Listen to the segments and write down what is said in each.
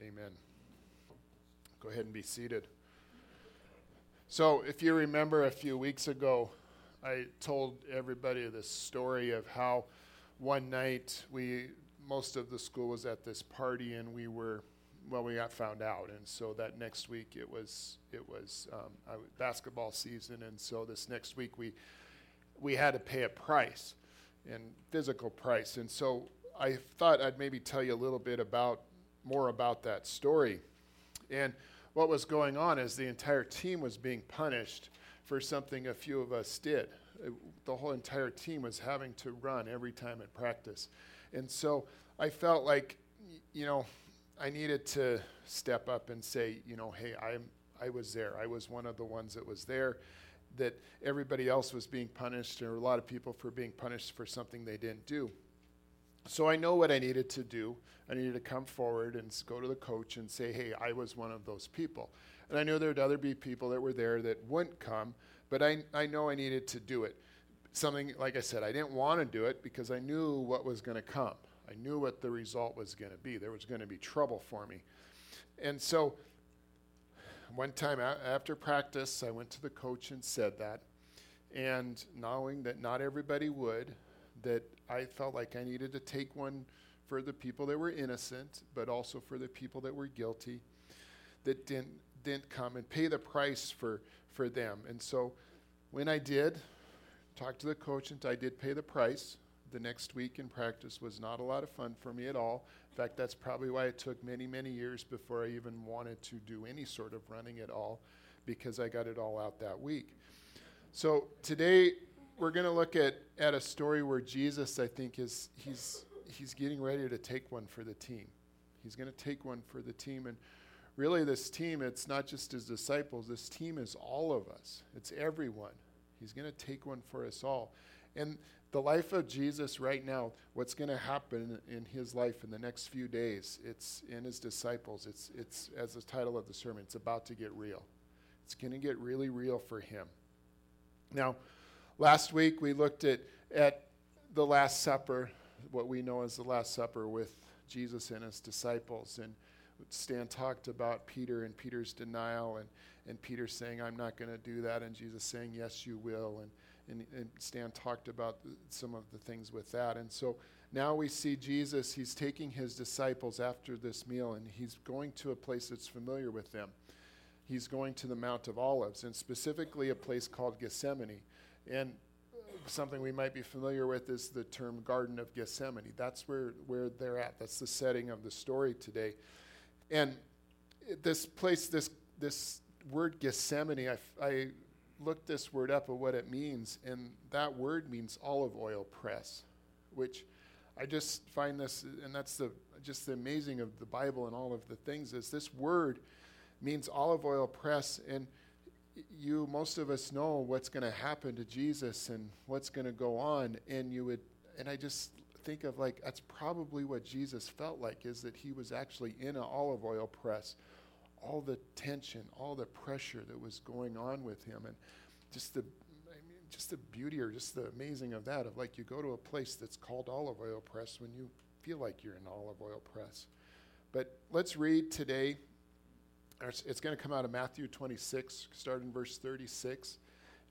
Amen. Go ahead and be seated. So if you remember a few weeks ago, I told everybody this story of how one night most of the school was at this party and we got found out. And so that next week it was basketball season. And so this next week we had to pay a price, and physical price. And so I thought I'd maybe tell you a little bit more about that story. And what was going on is the entire team was being punished for something a few of us did. The whole entire team was having to run every time at practice. And so I felt like, I needed to step up and say, hey, I was there. I was one of the ones that was there, that everybody else was being punished, or a lot of people for being punished for something they didn't do. So I know what I needed to do. I needed to come forward and go to the coach and say, hey, I was one of those people. And I knew there'd other be people that were there that wouldn't come, but I know I needed to do it. Something, like I said, I didn't want to do it because I knew what was going to come. I knew what the result was going to be. There was going to be trouble for me. And so one time after practice, I went to the coach and said that. And knowing that not everybody would, that I felt like I needed to take one for the people that were innocent, but also for the people that were guilty, that didn't come, and pay the price for them. And so when I did talk to the coach, and I did pay the price, the next week in practice was not a lot of fun for me at all. In fact, that's probably why it took many, many years before I even wanted to do any sort of running at all, because I got it all out that week. So today we're going to look at a story where Jesus, I think, he's getting ready to take one for the team. He's going to take one for the team. And really this team, it's not just his disciples. This team is all of us. It's everyone. He's going to take one for us all. And the life of Jesus right now, what's going to happen in his life in the next few days, it's in his disciples. It's as the title of the sermon, it's about to get real. It's going to get really real for him. Now, last week we looked at the Last Supper, what we know as the Last Supper with Jesus and his disciples. And Stan talked about Peter and Peter's denial, and Peter saying, I'm not going to do that, and Jesus saying, yes, you will. And Stan talked about some of the things with that. And so now we see Jesus, he's taking his disciples after this meal, and he's going to a place that's familiar with them. He's going to the Mount of Olives, and specifically a place called Gethsemane. And something we might be familiar with is the term Garden of Gethsemane. That's where they're at. That's the setting of the story today. And this place, this word Gethsemane, I looked this word up of what it means, and that word means olive oil press, which I just find this, and that's the amazing of the Bible and all of the things, is this word means olive oil press, and most of us know what's going to happen to Jesus and what's going to go on, and I just think of like, that's probably what Jesus felt like, is that he was actually in an olive oil press. All the tension, all the pressure that was going on with him, and just the beauty or just the amazing of that, of like, you go to a place that's called olive oil press when you feel like you're in olive oil press. But let's read today. It's going to come out of Matthew 26, start in verse 36.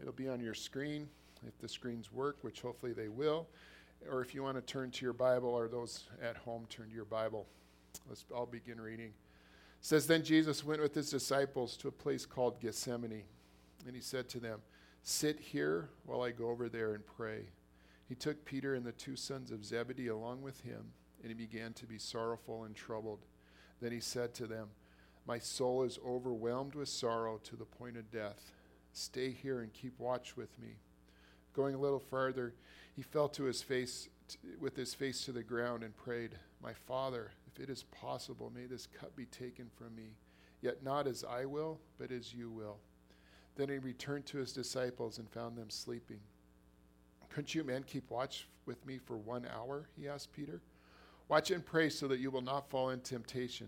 It'll be on your screen if the screens work, which hopefully they will. Or if you want to turn to your Bible, or those at home, turn to your Bible. I'll begin reading. It says, then Jesus went with his disciples to a place called Gethsemane, and he said to them, sit here while I go over there and pray. He took Peter and the two sons of Zebedee along with him, and he began to be sorrowful and troubled. Then he said to them, my soul is overwhelmed with sorrow to the point of death. Stay here and keep watch with me. Going a little farther, he fell to his face, with his face to the ground, and prayed, my Father, if it is possible, may this cup be taken from me, yet not as I will, but as you will. Then he returned to his disciples and found them sleeping. Couldn't you men keep watch with me for 1 hour? He asked Peter. Watch and pray so that you will not fall in temptation.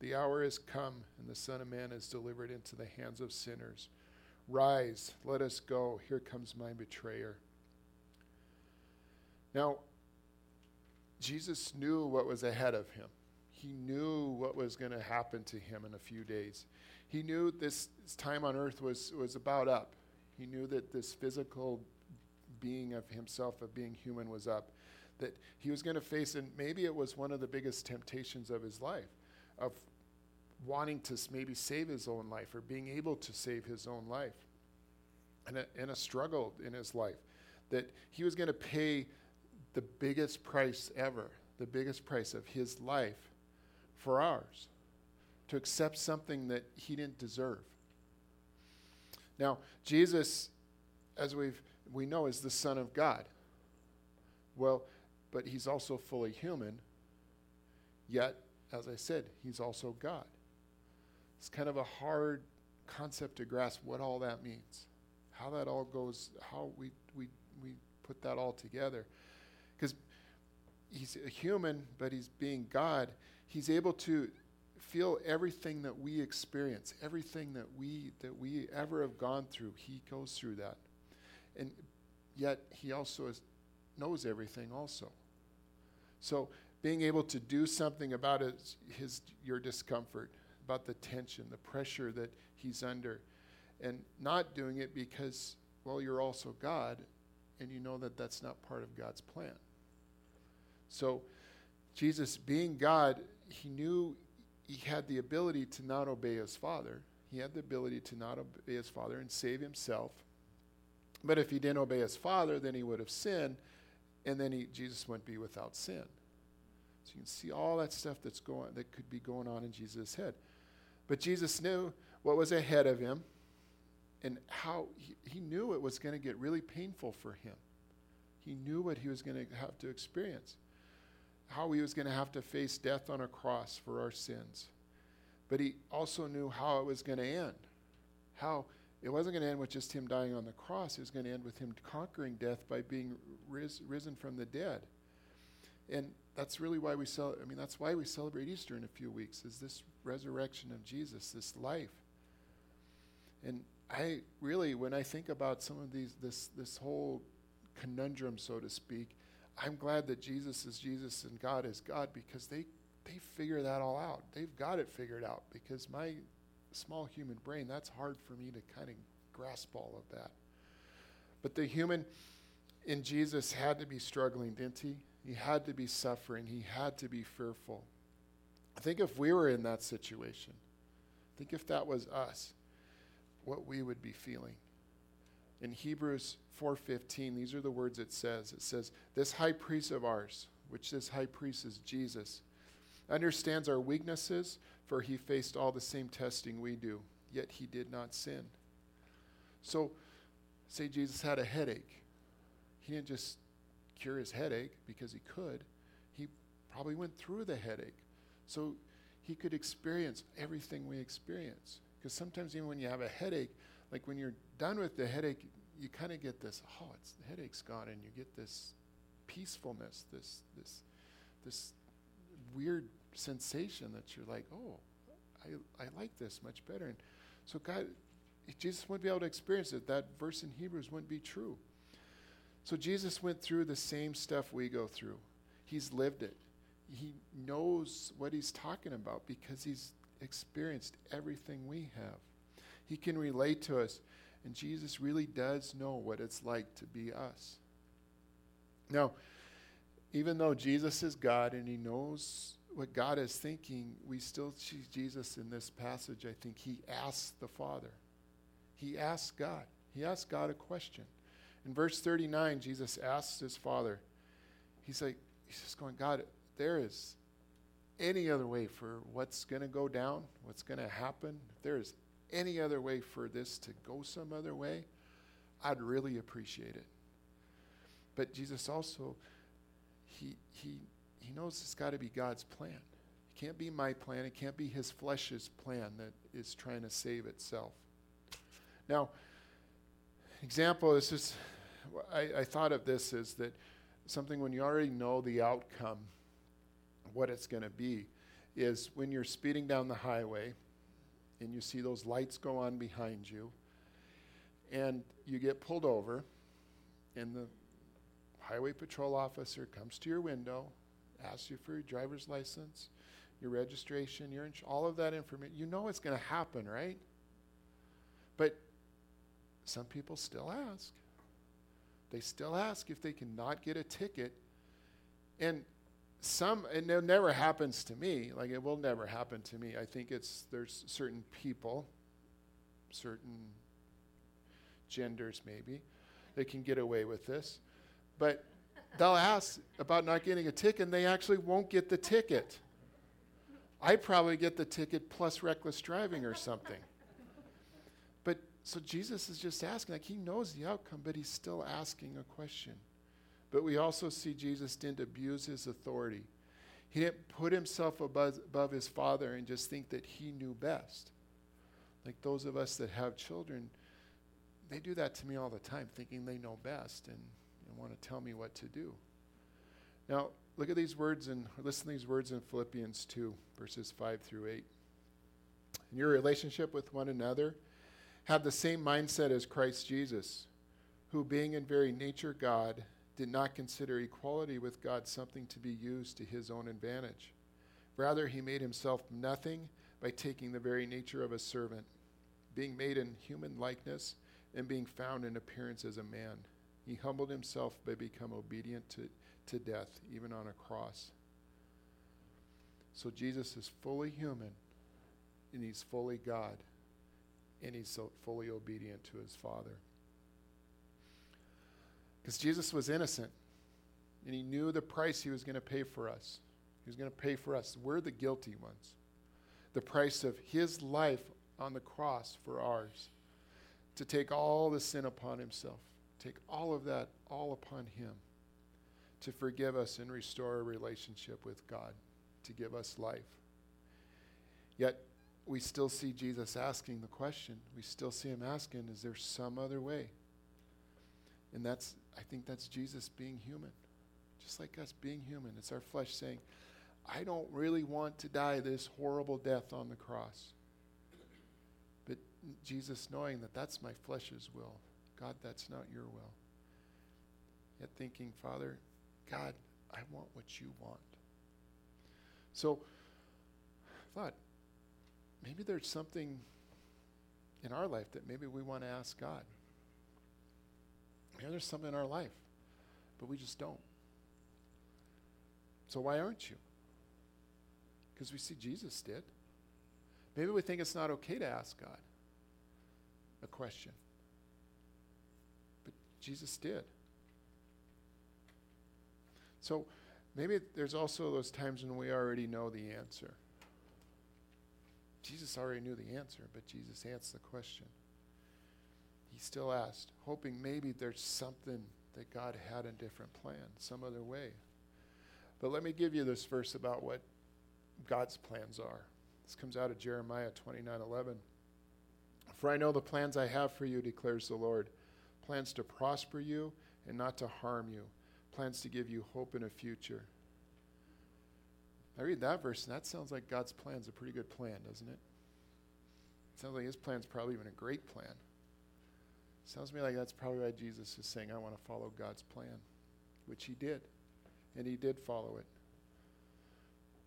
the hour has come, and the Son of Man is delivered into the hands of sinners. Rise, let us go. Here comes my betrayer." Now, Jesus knew what was ahead of him. He knew what was going to happen to him in a few days. He knew this time on earth was about up. He knew that this physical being of himself, of being human, was up. That he was going to face, and maybe it was one of the biggest temptations of his life, of wanting to maybe save his own life or being able to save his own life. And a struggle in his life. That he was going to pay the biggest price ever, the biggest price of his life, for ours, to accept something that he didn't deserve. Now, Jesus, as we know, is the Son of God. Well, but he's also fully human, yet, as I said, he's also God. It's kind of a hard concept to grasp what all that means, how that all goes, how we put that all together. Because he's a human, but he's being God. He's able to feel everything that we experience, everything that we ever have gone through. He goes through that. And yet he also knows everything also. So being able to do something about your discomfort, about the tension, the pressure that he's under, and not doing it because, well, you're also God, and you know that that's not part of God's plan. So Jesus, being God, he knew he had the ability to not obey his Father. He had the ability to not obey his Father and save himself. But if he didn't obey his Father, then he would have sinned, and then Jesus wouldn't be without sin. So you can see all that stuff that could be going on in Jesus' head. But Jesus knew what was ahead of him, and how he knew it was going to get really painful for him. He knew what he was going to have to experience, how he was going to have to face death on a cross for our sins. But he also knew how it was going to end, how it wasn't going to end with just him dying on the cross. It was going to end with him conquering death by being risen from the dead. And that's really why that's why we celebrate Easter in a few weeks, is this resurrection of Jesus, this life. And I really, when I think about some of these, this whole conundrum, so to speak, I'm glad that Jesus is Jesus and God is God, because they figure that all out. They've got it figured out, because my small human brain, that's hard for me to kind of grasp all of that. But the human in Jesus had to be struggling, didn't he? He had to be suffering. He had to be fearful. I think if we were in that situation, I think if that was us, what we would be feeling. In Hebrews 4:15, these are the words it says. It says, "This high priest of ours," which this high priest is Jesus, "understands our weaknesses, for he faced all the same testing we do, yet he did not sin." So, say Jesus had a headache. He didn't just cure his headache because he could. He probably went through the headache. So he could experience everything we experience. Because sometimes even when you have a headache, like when you're done with the headache, you kind of get this, the headache's gone, and you get this peacefulness, this weird sensation that you're like, I like this much better. And so God, Jesus wouldn't be able to experience it. That verse in Hebrews wouldn't be true. So Jesus went through the same stuff we go through. He's lived it. He knows what he's talking about because he's experienced everything we have. He can relate to us, and Jesus really does know what it's like to be us. Now, even though Jesus is God and he knows what God is thinking, we still see Jesus in this passage. I think he asks the Father. He asks God. He asks God a question. In verse 39, Jesus asks his Father. He's just going, "God, there is any other way for what's going to go down, what's going to happen? If there is any other way for this to go some other way, I'd really appreciate it." But Jesus also, he knows it's got to be God's plan. It can't be my plan. It can't be his flesh's plan that is trying to save itself. Now, example is just, I thought of this is that something when you already know the outcome, what it's going to be, is when you're speeding down the highway and you see those lights go on behind you and you get pulled over and the highway patrol officer comes to your window, asks you for your driver's license, your registration, your all of that information. You know it's going to happen, right? But some people still ask. They still ask if they cannot get a ticket. And it never happens to me. Like, it will never happen to me. I think there's certain people, certain genders maybe, that can get away with this. But they'll ask about not getting a ticket, and they actually won't get the ticket. I probably get the ticket plus reckless driving or something. But so Jesus is just asking, like, he knows the outcome, but he's still asking a question. But we also see Jesus didn't abuse his authority. He didn't put himself above his Father and just think that he knew best. Like those of us that have children, they do that to me all the time, thinking they know best and want to tell me what to do. Now, look at these words and listen to these words in Philippians 2, verses 5 through 8. In your relationship with one another, have the same mindset as Christ Jesus, who being in very nature God, did not consider equality with God something to be used to his own advantage. Rather, he made himself nothing by taking the very nature of a servant, being made in human likeness and being found in appearance as a man. He humbled himself by becoming obedient to death, even on a cross. So Jesus is fully human, and he's fully God, and he's so fully obedient to his Father. Because Jesus was innocent, and he knew the price he was going to pay for us. He was going to pay for us. We're the guilty ones. The price of his life on the cross for ours, to take all the sin upon himself, take all of that all upon him, to forgive us and restore a relationship with God, to give us life. Yet we still see Jesus asking the question. We still see him asking, is there some other way? And I think that's Jesus being human, just like us being human. It's our flesh saying, I don't really want to die this horrible death on the cross. But Jesus knowing that that's my flesh's will. God, that's not your will. Yet thinking, Father, God, I want what you want. So I thought, maybe there's something in our life that maybe we want to ask God. There's something in our life, but we just don't. So why aren't you? Because we see Jesus did. Maybe we think it's not okay to ask God a question. But Jesus did. So maybe there's also those times when we already know the answer. Jesus already knew the answer, but Jesus asked the question. He still asked, hoping maybe there's something that God had a different plan, some other way. But let me give you this verse about what God's plans are. This comes out of Jeremiah 29:11. For I know the plans I have for you, declares the Lord, plans to prosper you and not to harm you, plans to give you hope in a future. I read that verse, and that sounds like God's plan's a pretty good plan, doesn't it? It sounds like his plan's probably even a great plan. Sounds to me like that's probably why Jesus is saying, I want to follow God's plan, which he did, and he did follow it.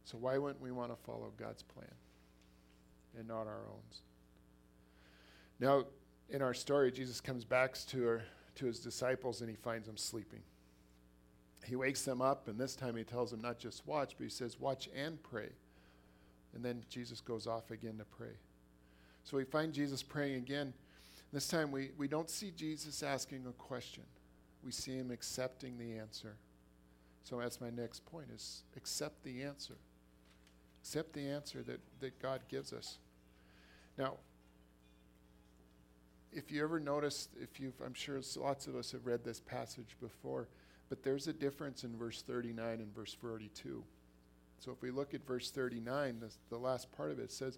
So why wouldn't we want to follow God's plan and not our own? Now, in our story, Jesus comes back to his disciples, and he finds them sleeping. He wakes them up, and this time he tells them not just watch, but he says watch and pray. And then Jesus goes off again to pray. So we find Jesus praying again. This time we don't see Jesus asking a question. We see him accepting the answer. So that's my next point, is accept the answer. Accept the answer that God gives us. Now, if you ever noticed, I'm sure lots of us have read this passage before, but there's a difference in verse 39 and verse 42. So if we look at verse 39, the last part of it says,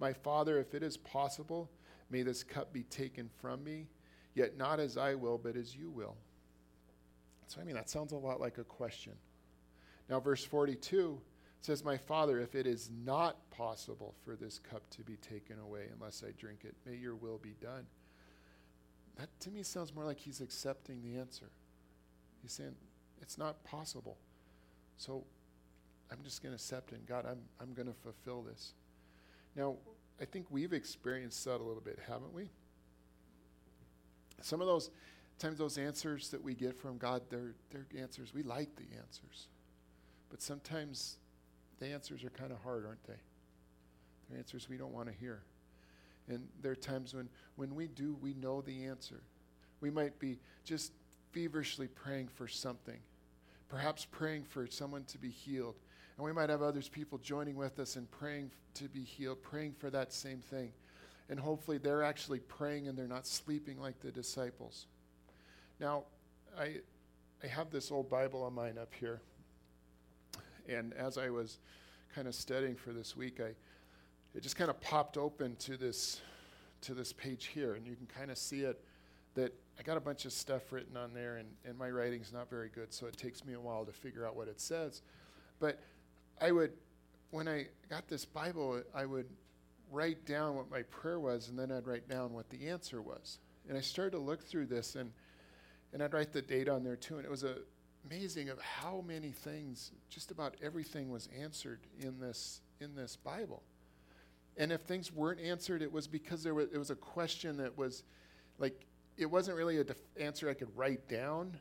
My Father, if it is possible, May this cup be taken from me, yet not as I will, but as you will. So, I mean, that sounds a lot like a question. Now, verse 42 says, my Father, if it is not possible for this cup to be taken away unless I drink it, may your will be done. That to me sounds more like he's accepting the answer. He's saying, it's not possible. So I'm just going to accept it. And God, I'm going to fulfill this. Now, I think we've experienced that a little bit, haven't we? Some of those times, those answers that we get from God, they're answers. We like the answers. But sometimes the answers are kind of hard, aren't they? They're answers we don't want to hear. And there are times when we do, we know the answer. We might be just feverishly praying for something, perhaps praying for someone to be healed. And we might have others people joining with us and praying to be healed, praying for that same thing. And hopefully they're actually praying and they're not sleeping like the disciples. Now, I have this old Bible of mine up here. And as I was kind of studying for this week, it just kind of popped open to this page here, and you can kind of see it, that I got a bunch of stuff written on there, and my writing's not very good, so it takes me a while to figure out what it says. But when I got this Bible, I would write down what my prayer was, and then I'd write down what the answer was. And I started to look through this, and I'd write the date on there too, and it was amazing of how many things, just about everything was answered in this Bible. And if things weren't answered, it was because it was a question that was, like, it wasn't really an answer I could write down,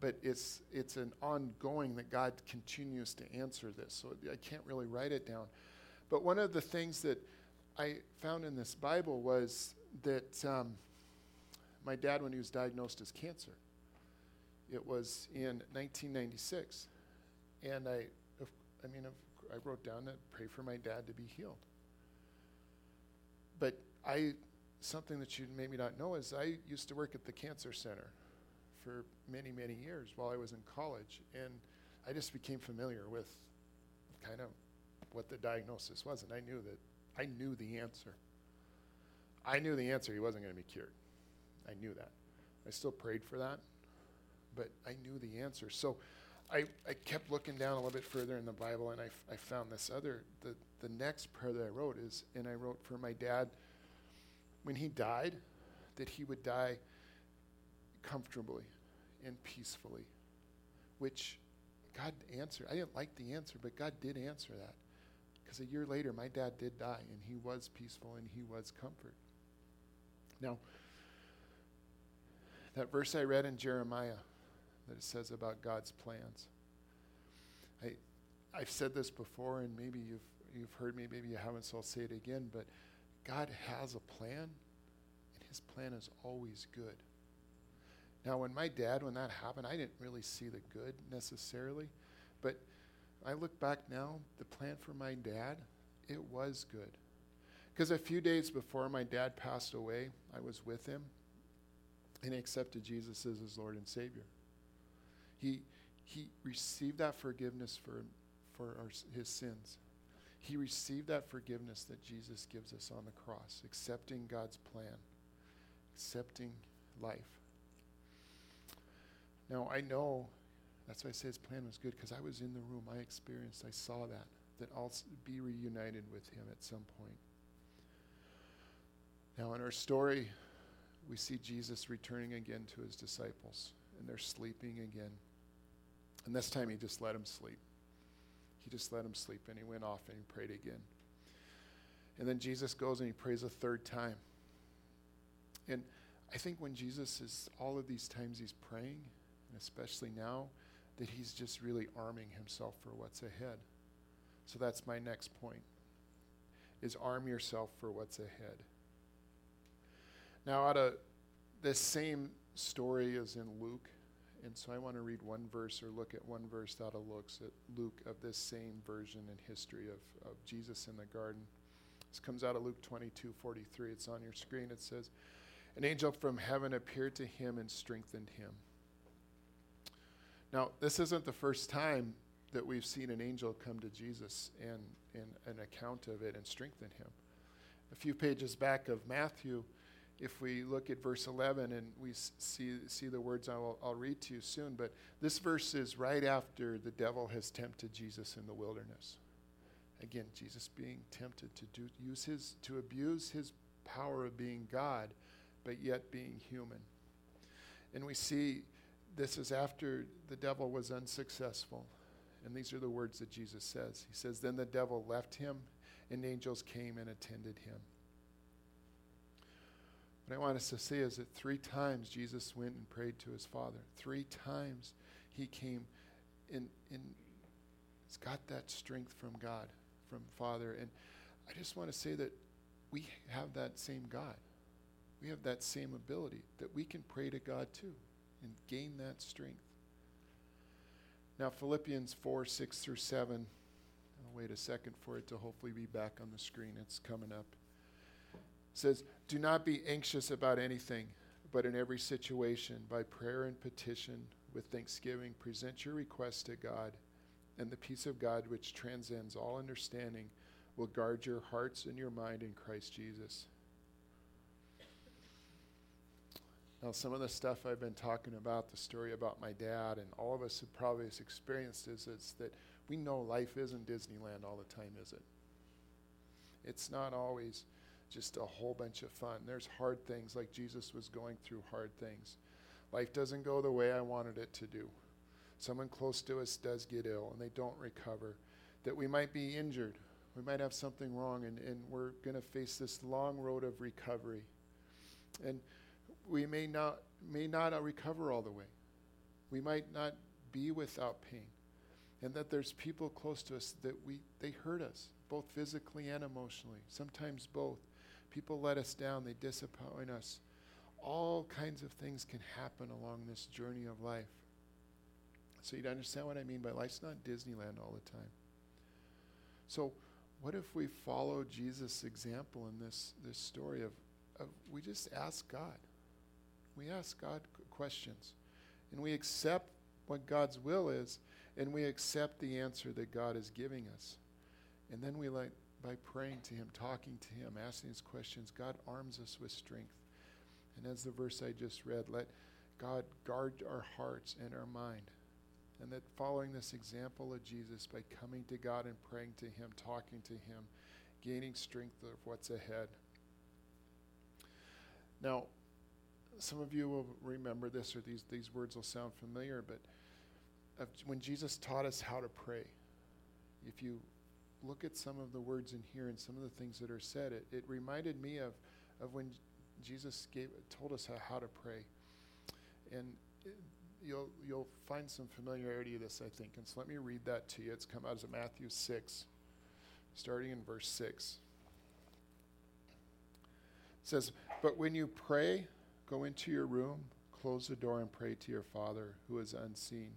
but it's an ongoing that God continues to answer this. So I can't really write it down. But one of the things that I found in this Bible was that my dad, when he was diagnosed as cancer, it was in 1996. And I wrote down that pray for my dad to be healed. But something that you maybe not know is I used to work at the cancer center for many, many years while I was in college. And I just became familiar with kind of what the diagnosis was. And I knew the answer. I knew the answer. He wasn't going to be cured. I knew that. I still prayed for that. But I knew the answer. So I kept looking down a little bit further in the Bible, and I found this other, the next prayer that I wrote is, and I wrote for my dad, when he died, that he would die comfortably and peacefully, which God answered. I didn't like the answer, but God did answer that, because a year later, my dad did die, and he was peaceful, and he was comfort. Now, that verse I read in Jeremiah, that it says about God's plans. I've said this before, and maybe you've heard me, maybe you haven't, so I'll say it again, but God has a plan, and his plan is always good. Now, when that happened, I didn't really see the good necessarily, but I look back now, the plan for my dad, it was good. Because a few days before my dad passed away, I was with him, and he accepted Jesus as his Lord and Savior. He received that forgiveness for his sins. He received that forgiveness that Jesus gives us on the cross, accepting God's plan, accepting life. Now, I know, that's why I say his plan was good, because I was in the room. I saw that I'll be reunited with him at some point. Now, in our story, we see Jesus returning again to his disciples, and they're sleeping again. And this time he just let him sleep. He just let him sleep, and he went off and he prayed again. And then Jesus goes and he prays a third time. And I think when Jesus is, all of these times he's praying, and especially now, that he's just really arming himself for what's ahead. So that's my next point, is arm yourself for what's ahead. Now, out of this same story is in Luke, and so I want to read one verse or look at one verse out of Luke of this same version and history of Jesus in the garden. This comes out of Luke 22:43. It's on your screen. It says, an angel from heaven appeared to him and strengthened him. Now, this isn't the first time that we've seen an angel come to Jesus and an account of it and strengthen him. A few pages back of Matthew, if we look at verse 11 and we see the words I'll read to you soon, but this verse is right after the devil has tempted Jesus in the wilderness. Again, Jesus being tempted to abuse his power of being God, but yet being human. And we see this is after the devil was unsuccessful. And these are the words that Jesus says. He says, "Then the devil left him, and angels came and attended him." What I want us to see is that 3 times Jesus went and prayed to his Father. 3 times he came and he's got that strength from God, from Father. And I just want to say that we have that same God. We have that same ability that we can pray to God too and gain that strength. Now, Philippians 4:6 through 7. I'll wait a second for it to hopefully be back on the screen. It's coming up. It says, "Do not be anxious about anything, but in every situation, by prayer and petition, with thanksgiving, present your requests to God, and the peace of God, which transcends all understanding, will guard your hearts and your mind in Christ Jesus." Now, some of the stuff I've been talking about, the story about my dad, and all of us have probably experienced this, is that we know life isn't Disneyland all the time, is it? It's not always just a whole bunch of fun. There's hard things, like Jesus was going through hard things. Life doesn't go the way I wanted it to do. Someone close to us does get ill, and they don't recover. That we might be injured. We might have something wrong, and we're going to face this long road of recovery. And we may not recover all the way. We might not be without pain. And that there's people close to us that they hurt us, both physically and emotionally, sometimes both. People let us down, they disappoint us. All kinds of things can happen along this journey of life. So you'd understand what I mean by life's not Disneyland all the time. So what if we follow Jesus' example in this story of we just ask God. We ask God questions, and we accept what God's will is, and we accept the answer that God is giving us. And then we, by praying to him, talking to him, asking his questions, God arms us with strength. And as the verse I just read, let God guard our hearts and our mind. And that following this example of Jesus by coming to God and praying to him, talking to him, gaining strength of what's ahead. Now, some of you will remember this, or these words will sound familiar, but when Jesus taught us how to pray, if you look at some of the words in here and some of the things that are said, it reminded me of when Jesus told us how to pray. And you'll find some familiarity to this, I think. And so let me read that to you. It's come out of Matthew 6, starting in verse 6. It says, "But when you pray, go into your room, close the door, and pray to your Father who is unseen.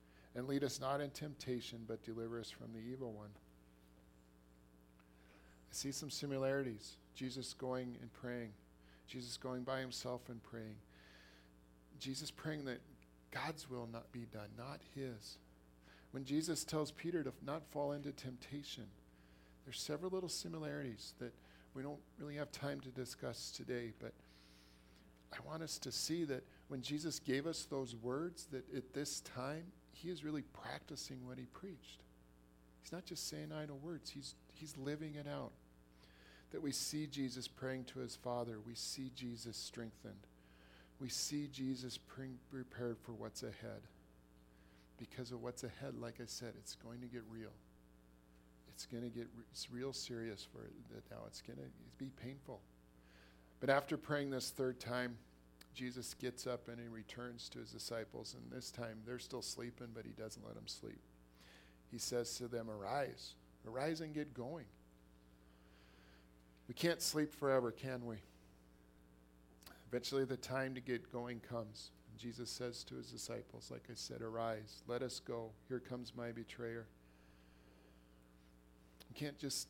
And lead us not in temptation, but deliver us from the evil one." I see some similarities. Jesus going and praying. Jesus going by himself and praying. Jesus praying that God's will not be done, not his. When Jesus tells Peter to not fall into temptation, there's several little similarities that we don't really have time to discuss today, but I want us to see that when Jesus gave us those words, that at this time, he is really practicing what he preached. He's not just saying idle words. He's living it out. That we see Jesus praying to his Father. We see Jesus strengthened. We see Jesus prepared for what's ahead. Because of what's ahead, like I said, it's going to get real. It's going to get real serious for it now. It's going to be painful. But after praying this third time, Jesus gets up and he returns to his disciples. And this time, they're still sleeping, but he doesn't let them sleep. He says to them, "Arise. Arise and get going." We can't sleep forever, can we? Eventually the time to get going comes. And Jesus says to his disciples, like I said, arise, let us go. Here comes my betrayer. We can't just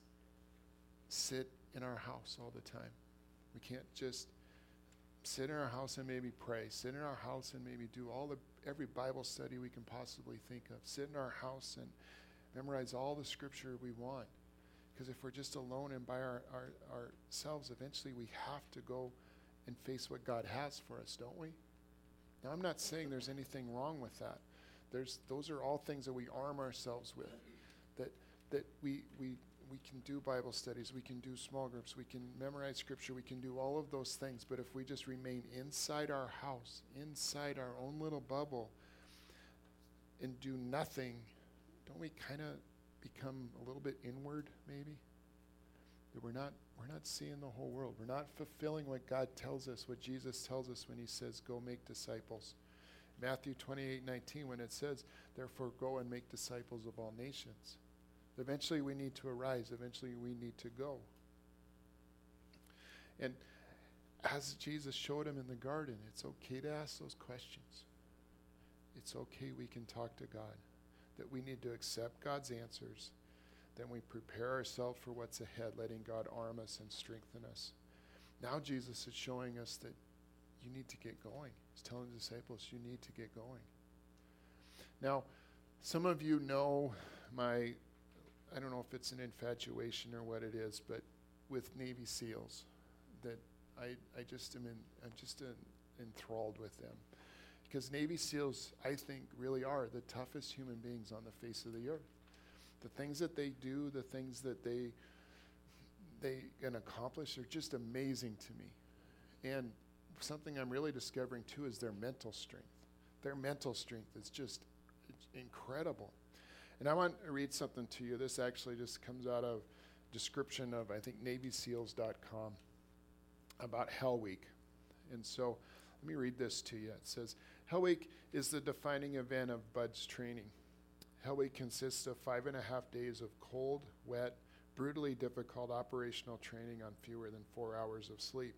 sit in our house all the time. We can't just sit in our house and maybe pray. Sit in our house and maybe do every Bible study we can possibly think of. Sit in our house and memorize all the scripture we want. Because if we're just alone and by ourselves, eventually we have to go and face what God has for us, don't we? Now, I'm not saying there's anything wrong with that. Those are all things that we arm ourselves with, that we can do Bible studies, we can do small groups, we can memorize scripture, we can do all of those things. But if we just remain inside our house, inside our own little bubble, and do nothing, don't we kind of become a little bit inward, maybe? That we're not seeing the whole world. We're not fulfilling what God tells us, what Jesus tells us when he says, go make disciples. Matthew 28:19, when it says, therefore go and make disciples of all nations. Eventually we need to arise. Eventually we need to go. And as Jesus showed him in the garden, it's okay to ask those questions. It's okay, we can talk to God. That we need to accept God's answers. Then we prepare ourselves for what's ahead, letting God arm us and strengthen us. Now Jesus is showing us that you need to get going. He's telling the disciples, you need to get going. Now, some of you know my, I don't know if it's an infatuation or what it is, but with Navy SEALs, that I'm just enthralled with them. Because Navy SEALs, I think, really are the toughest human beings on the face of the earth. The things that they do, the things that they can accomplish are just amazing to me. And something I'm really discovering, too, is their mental strength. Their mental strength is just incredible. And I want to read something to you. This actually just comes out of description of, I think, NavySeals.com about Hell Week. And so let me read this to you. It says, Hell Week is the defining event of BUD's training. Hell Week consists of 5.5 days of cold, wet, brutally difficult operational training on fewer than 4 hours of sleep.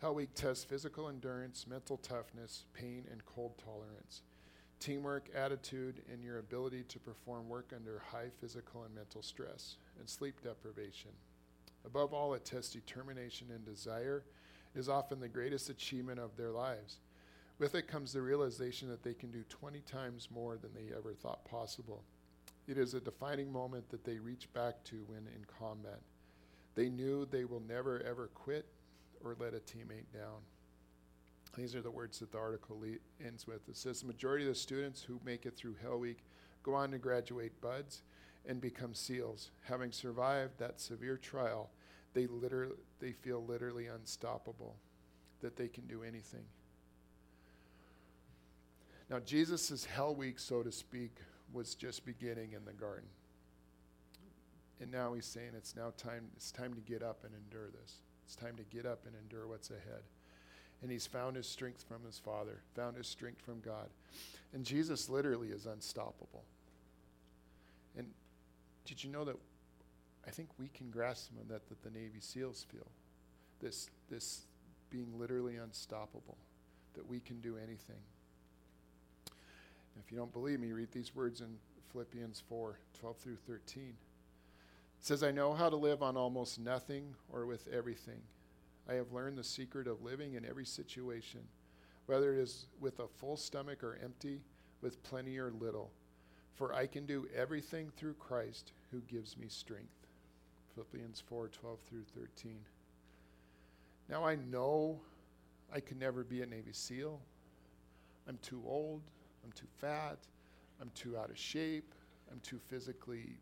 Hell Week tests physical endurance, mental toughness, pain, and cold tolerance, teamwork, attitude, and your ability to perform work under high physical and mental stress, and sleep deprivation. Above all, it tests determination and desire. It is often the greatest achievement of their lives. With it comes the realization that they can do 20 times more than they ever thought possible. It is a defining moment that they reach back to when in combat. They knew they will never ever quit or let a teammate down. These are the words that the article ends with. It says the majority of the students who make it through Hell Week go on to graduate BUDs and become SEALs. Having survived that severe trial, they feel literally unstoppable, that they can do anything. Now, Jesus' Hell Week, so to speak, was just beginning in the garden. And now he's saying it's time to get up and endure this. It's time to get up and endure what's ahead. And he's found his strength from his Father, found his strength from God. And Jesus literally is unstoppable. And did you know that I think we can grasp some of that the Navy SEALs feel, this being literally unstoppable, that we can do anything. If you don't believe me, read these words in Philippians 4:12 through 13. It says, I know how to live on almost nothing or with everything. I have learned the secret of living in every situation, whether it is with a full stomach or empty, with plenty or little. For I can do everything through Christ who gives me strength. Philippians 4:12 through 13. Now I know I could never be a Navy SEAL. I'm too old. I'm too fat, I'm too out of shape, I'm too physically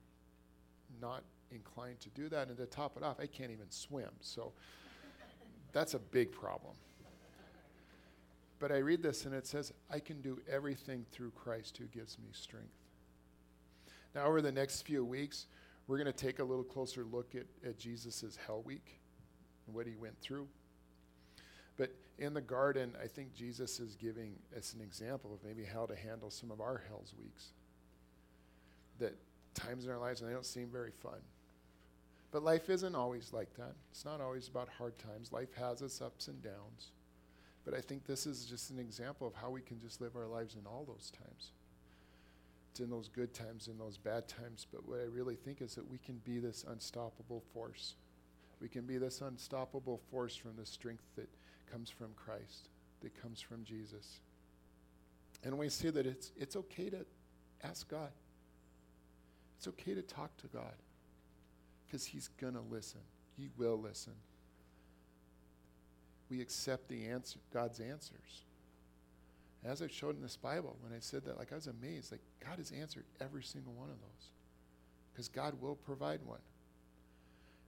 not inclined to do that, and to top it off, I can't even swim, so that's a big problem. But I read this and it says, I can do everything through Christ who gives me strength. Now over the next few weeks, we're going to take a little closer look at Jesus' Hell Week and what he went through. But in the garden, I think Jesus is giving us an example of maybe how to handle some of our Hell's Weeks. That times in our lives, and they don't seem very fun. But life isn't always like that. It's not always about hard times. Life has its ups and downs. But I think this is just an example of how we can just live our lives in all those times. It's in those good times, in those bad times. But what I really think is that we can be this unstoppable force. We can be this unstoppable force from the strength that comes from Christ, that comes from Jesus. And we see that it's okay to ask God. It's okay to talk to God, because he's going to listen. He will listen. We accept the answer, God's answers. As I showed in this Bible, when I said that, I was amazed. God has answered every single one of those, because God will provide one.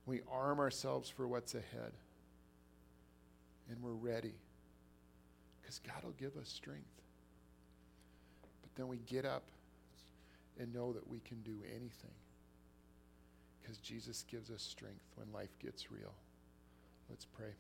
We arm ourselves for what's ahead, and we're ready, because God will give us strength. But then we get up and know that we can do anything, because Jesus gives us strength when life gets real. Let's pray.